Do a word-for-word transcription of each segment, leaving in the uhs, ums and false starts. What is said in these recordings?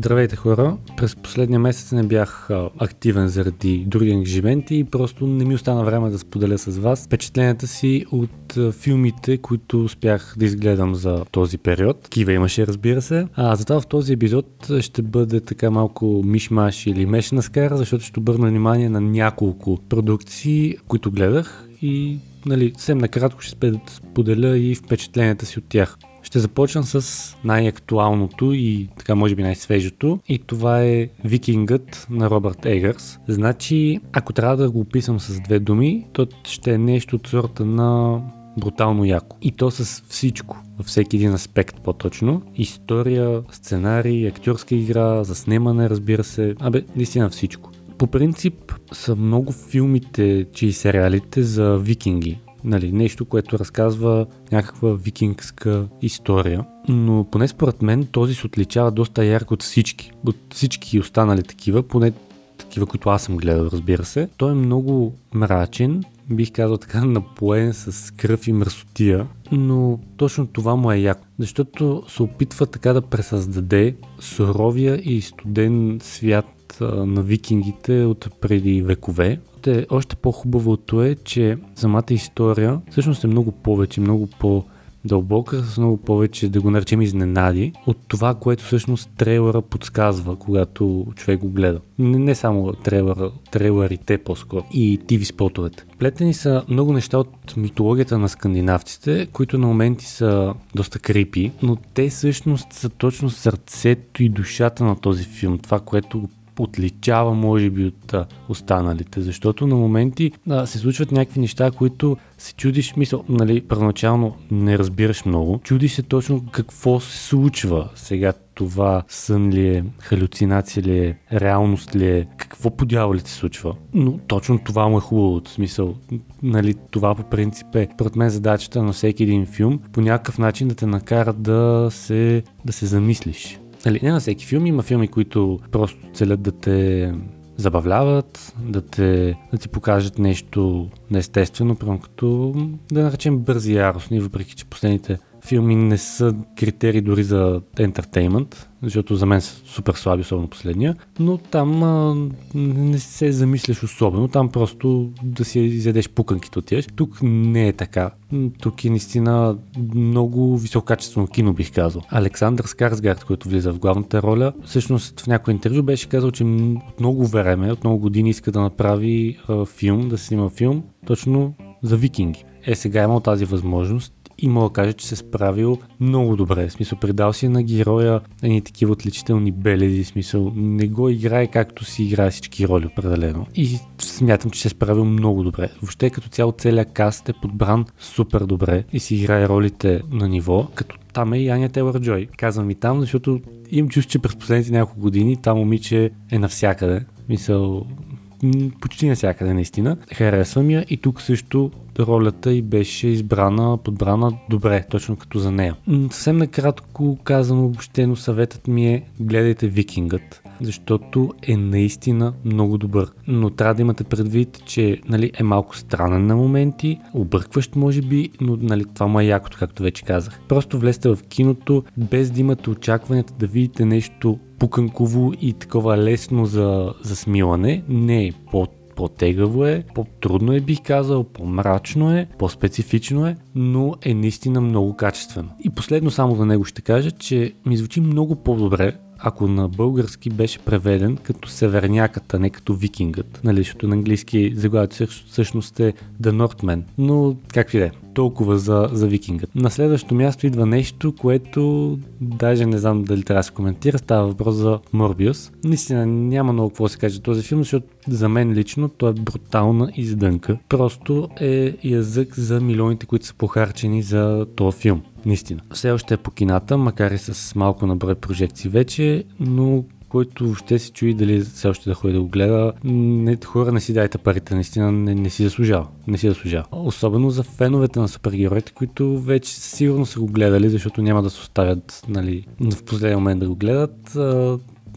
Здравейте хора, през последния месец не бях активен заради други ангажименти и просто не ми остана време да споделя с вас впечатленията си от филмите, които успях да изгледам за този период. Такива имаше, разбира се. А затова в този епизод ще бъде така малко мишмаш или мешна скара, защото ще обърна внимание на няколко продукции, които гледах и нали, съвсем накратко ще споделя и впечатленията си от тях. Ще започна с най-актуалното и така може би най-свежото и това е Викингът на Робърт Егърс. Значи, ако трябва да го описам с две думи, то ще е нещо от сорта на брутално яко. И то с всичко, във всеки един аспект по-точно. История, сценарий, актьорска игра, заснемане, разбира се, абе, наистина всичко. По принцип са много филмите, че и сериалите за викинги. Нали, нещо, което разказва някаква викингска история. Но поне според мен този се отличава доста ярко от всички. От всички останали такива, поне такива, които аз съм гледал, разбира се. Той е много мрачен, бих казал така напоен с кръв и мръсотия, но точно това му е яко, защото се опитва така да пресъздаде суровия и студен свят на викингите от преди векове. Е, още по-хубавото е, че самата история всъщност е много повече, много по-дълбока, с много повече, да го наречем, изненади от това, което всъщност трейлъра подсказва, когато човек го гледа. Не, не само трейлъра, трейлърите по-скоро и ти ви спотовете. Плетени са много неща от митологията на скандинавците, които на моменти са доста крипи, но те всъщност са точно сърцето и душата на този филм, това, което го отличава може би от а, останалите, защото на моменти а, се случват някакви неща, които се чудиш, мисъл, нали, първоначално не разбираш много, чудиш се точно какво се случва сега, това сън ли е, халюцинация ли е, реалност ли е, какво по дяволите се случва, но точно това му е хубавото, смисъл, нали, това по принцип е, пред мен задачата на всеки един филм, по някакъв начин да те накара да се, да се замислиш. Нали, не на всеки филм, има филми, които просто целят да те забавляват, да, те, да ти покажат нещо неестествено, прямо като да наречем бързи и яростни, въпреки че последните филми не са критерии дори за ентертеймент, защото за мен са супер слаби, особено последния, но там а, не се замисляш особено, там просто да си изядеш пуканките отиеш. Тук не е така. Тук е наистина много висококачествено кино, бих казал. Александър Скарсгард, който влиза в главната роля, всъщност в някое интервю беше казал, че от много време, от много години иска да направи а, филм, да снима филм, точно за викинги. Е, сега имал тази възможност и мога да кажа, че се справил много добре. В смисъл, придал си на героя едни такива отличителни белези, в смисъл, не го играе както си играе всички роли определено. И смятам, че се справил много добре. Въобще като цяло целият каст е подбран супер добре и си играе ролите на ниво, като там е и Аня Тейлър Джой. Казвам и там, защото им чувство, че през последните няколко години там момиче е навсякъде. Мисъл, почти навсякъде наистина. Харесвам я и тук също ролята й беше избрана, подбрана добре, точно като за нея. Съвсем накратко казано, обобщено, съветът ми е: гледайте Викингът, защото е наистина много добър. Но трябва да имате предвид, че нали, е малко странен на моменти, объркващ може би, но нали, това му е якото, както вече казах. Просто влезте в киното, без да имате очакванията да видите нещо пуканково и такова лесно за, за смилане. Не е под по-тегаво е, по-трудно е бих казал, по-мрачно е, по-специфично е, но е наистина много качествено. И последно само за него ще кажа, че ми звучи много по-добре, ако на български беше преведен като Севернякът, а не като Викингът. Нали, защото на английски заглавието всъщност е The Northman, но както и да е. Толкова за, за Викингът. На следващото място идва нещо, което даже не знам дали трябва да се коментира. Става въпрос за Морбиус. Наистина няма много какво да се каже за този филм, защото за мен лично той е брутална издънка. Просто е язък за милионите, които са похарчени за този филм. Наистина. Все още е по кината, макар и с малко наброй прожекции вече, но който въобще се чуи дали все още да ходи да го гледа. Не, хора, не си дайте парите, наистина не, не си заслужава. Не си заслужава. Особено за феновете на супергероите, които вече сигурно са го гледали, защото няма да се оставят нали, в последния момент да го гледат.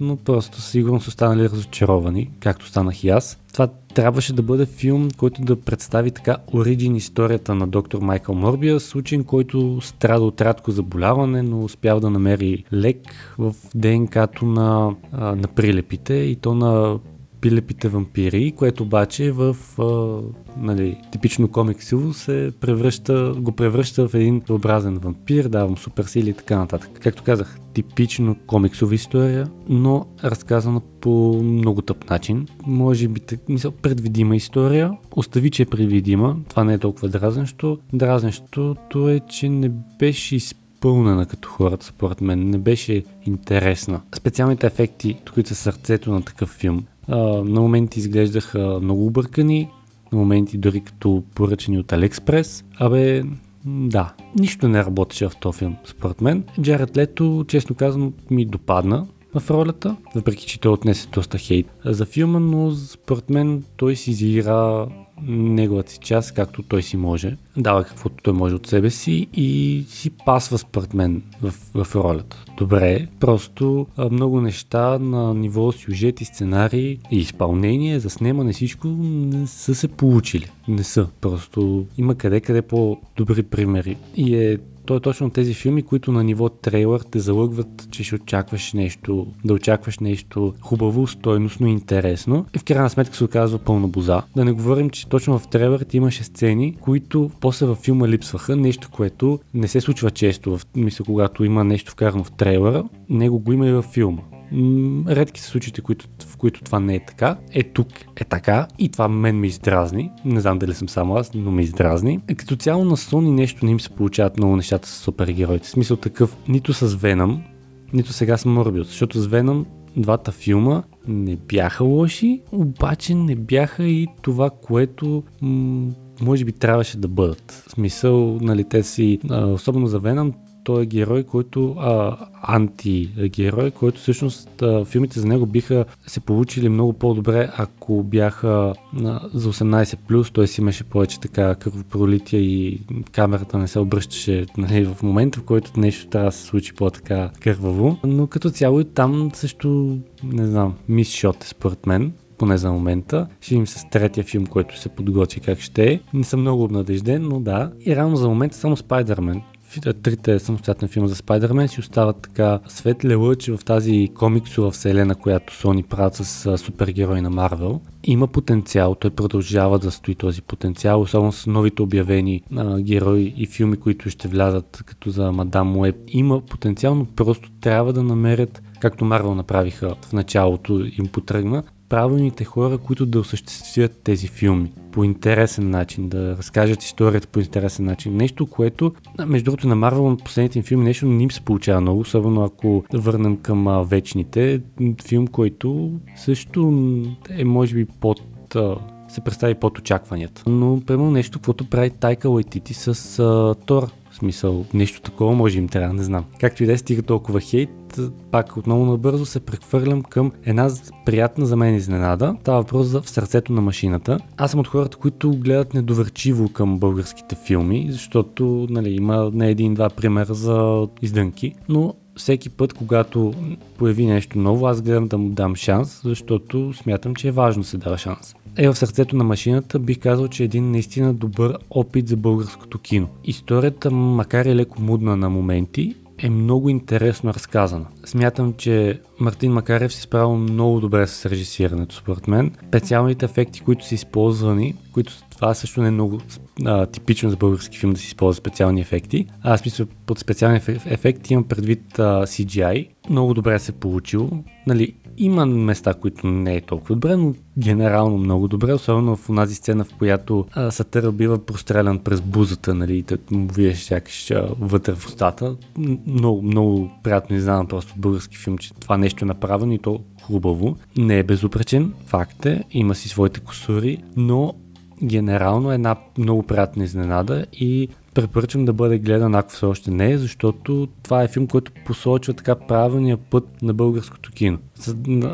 но просто сигурно са останали разочаровани, както станах и аз. Това трябваше да бъде филм, който да представи така оригин историята на доктор Майкъл Морбиъс, учен, който страда от рядко заболяване, но успял да намери лек в ДНК-то на, а, на прилепите и то на прилепите вампири, което обаче в а, нали, типично комиксово се превръща, го превръща в един образен вампир, дава му суперсили и така нататък. Както казах, типично комиксова история, но разказана по много тъп начин. Може би мисля, предвидима история. Остави, че е предвидима. Това не е толкова дразнещо. Дразнещото е, че не беше изпълнено пълнена като хората, според мен. Не беше интересна. Специалните ефекти, които са сърцето на такъв филм, а, на моменти изглеждаха много объркани, на моменти дори като поръчени от Алиекспрес. Абе, да, нищо не работеше в този филм, според мен. Джаред Лето, честно казано, ми допадна в ролята, въпреки че той отнесе доста хейт за филма, но според мен той си изигра неговата си част, както той си може. Дава каквото той може от себе си и си пасва според мен в, в ролята. Добре, просто много неща на ниво сюжет и сценарий и изпълнение, заснемане, всичко не са се получили. Не са. Просто има къде-къде по-добри примери. И е то е точно тези филми, които на ниво трейлър те залъгват, че ще очакваш нещо, да очакваш нещо хубаво, стойностно и интересно. И в крайна сметка се оказва пълна боза. Да не говорим, че точно в трейлърите имаше сцени, които после във филма липсваха, нещо, което не се случва често. В мисля, когато има нещо вкарано в трейлъра, него го има и във филма. Редки са случаите, в които това не е така. Е тук е така и това мен ме издразни. Не знам дали съм само аз, но ме издразни. Като цяло на Sony нещо не им се получават много нещата с супергероите. В смисъл такъв, нито с Venom, нито сега с Morbius, защото с Venom двата филма не бяха лоши, обаче не бяха и това, което м- може би трябваше да бъдат. В смисъл, нали, те си, а, особено за Venom, той е герой, който а, антигерой, който всъщност а, филмите за него биха се получили много по-добре, ако бяха а, за осемнадесет плюс, т.е. имаше повече така кръвопролитие и камерата не се обръщаше, нали, в момента, в който нещо трябва да се случи по-така кърваво, но като цяло и там също, не знам, мис шот е според мен, поне за момента. Ще им с третия филм, който се подготви как ще е. Не съм много обнадежден, но да. И реално за момента само Спайдърмен. Трите самостоятелни филма за Спайдърмен си остават така светле лъчи в тази комиксова вселена, която Sony правят с супергерои на Марвел. Има потенциал, той продължава да стои този потенциал, особено с новите обявени а, герои и филми, които ще влязат като за Мадам Уеб. Има потенциал, но просто трябва да намерят, както Марвел направиха в началото, им потръгна, правилните хора, които да осъществят тези филми по интересен начин, да разкажат историята по интересен начин. Нещо, което, между другото, на Марвел на последните им филми нещо не им се получава много, особено ако върнем към а, Вечните, филм, който също е може би под... А, се представи под очакванията. Но, примерно, нещо, което прави Тайка Уайтити с а, Тор. В смисъл, нещо такова може им трябва, не знам. Както и да стига толкова хейт, пак отново набързо се прехвърлям към една приятна за мен изненада. Това е въпрос за В сърцето на машината. Аз съм от хората, които гледат недоверчиво към българските филми, защото, нали, има не един-два примера за издънки, но всеки път, когато появи нещо ново, аз гледам да му дам шанс, защото смятам, че е важно да се дава шанс. Е, В сърцето на машината бих казал, че е един наистина добър опит за българското кино. Историята, макар и леко мудна на моменти, е много интересно разказана. Смятам, че Мартин Макарев се справил много добре с режисирането, според мен. Специалните ефекти, които са използвани, които това също не е много а, типично за български филм да се използва специални ефекти. Аз мисля, под специални ефекти имам предвид а, Си Джи Ай. Много добре се получило. Нали, има места, които не е толкова добре, но генерално много добре, особено в онази сцена, в която а, Сатър бива прострелян през бузата, нали, му виеш сякаш а, вътре в устата. Много, много приятно изненадам просто български филм, че това нещо е направено и то хубаво. Не е безупречен, факт е, има си своите кусури, но генерално една много приятна изненада и препоръчвам да бъде гледан, ако все още не е, защото това е филм, който посочва така правилния път на българското кино.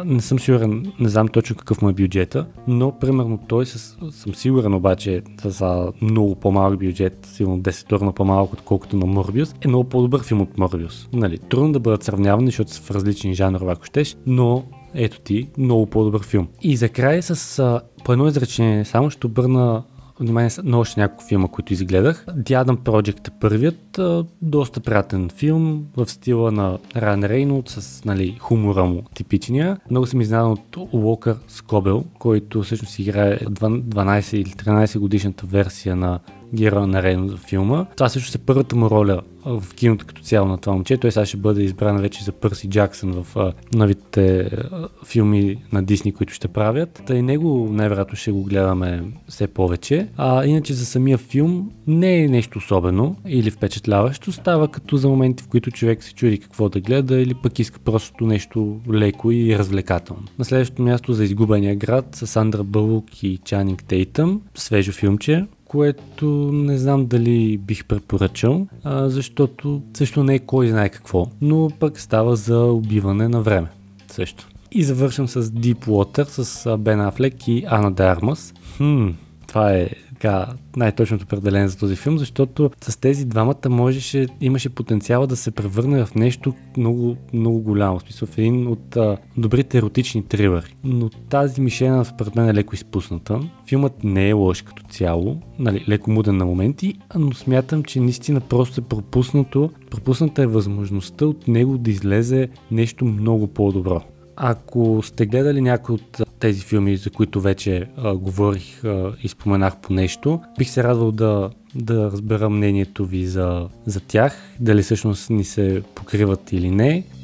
Не съм сигурен, не знам точно какъв му е бюджета, но примерно той с, съм сигурен обаче за много по-малък бюджет, сигурно десет турна по-малко, отколкото на Морбиус, е много по-добър филм от Морбиус. Нали, трудно да бъдат сравнявани, защото са в различни жанрове, ако щеш, но ето ти, много по-добър филм. И за край с а, по едно изречение само ще обърна внимание на още няколко филма, които изгледах. The Adam Project е първият, а, доста приятен филм в стила на Райан Рейнолдс с, нали, хумора му типичния. Много съм изненадан от Уокър Скобел, който всъщност играе дванадесет или тринадесет годишната версия на героя на Рейнолдс в филма. Това всъщност е първата му роля в киното като цяло на това момче. Той сега ще бъде избран вече за Пърси Джаксън в а, новите а, филми на Дисни, които ще правят. Та и него най-вероятно ще го гледаме все повече. А иначе за самия филм не е нещо особено или впечатляващо. Става като за моменти, в които човек се чуди какво да гледа или пък иска просто нещо леко и развлекателно. На следващото място за Изгубения град с Сандра Балук и Чанинг Тейтъм. Свежо филмче, което не знам дали бих препоръчал, а, защото също не е кой знае какво, но пък става за убиване на време също. И завършвам с Deep Water с Бен Афлек и Ана де Армас. Хм, това е така най-точното определение за този филм, защото с тези двамата можеше, имаше потенциала да се превърне в нещо много, много голямо. В смисъл, в един от а, добрите еротични трилъри. Но тази мишена според мен е леко изпусната. Филмът не е лош като цяло, нали, леко муден на моменти, но смятам, че наистина просто е пропуснато. Пропусната е възможността от него да излезе нещо много по-добро. Ако сте гледали някой от тези филми, за които вече а, говорих а, и споменах по нещо, бих се радвал да, да разбера мнението ви за, за тях, дали всъщност ни се покриват или не.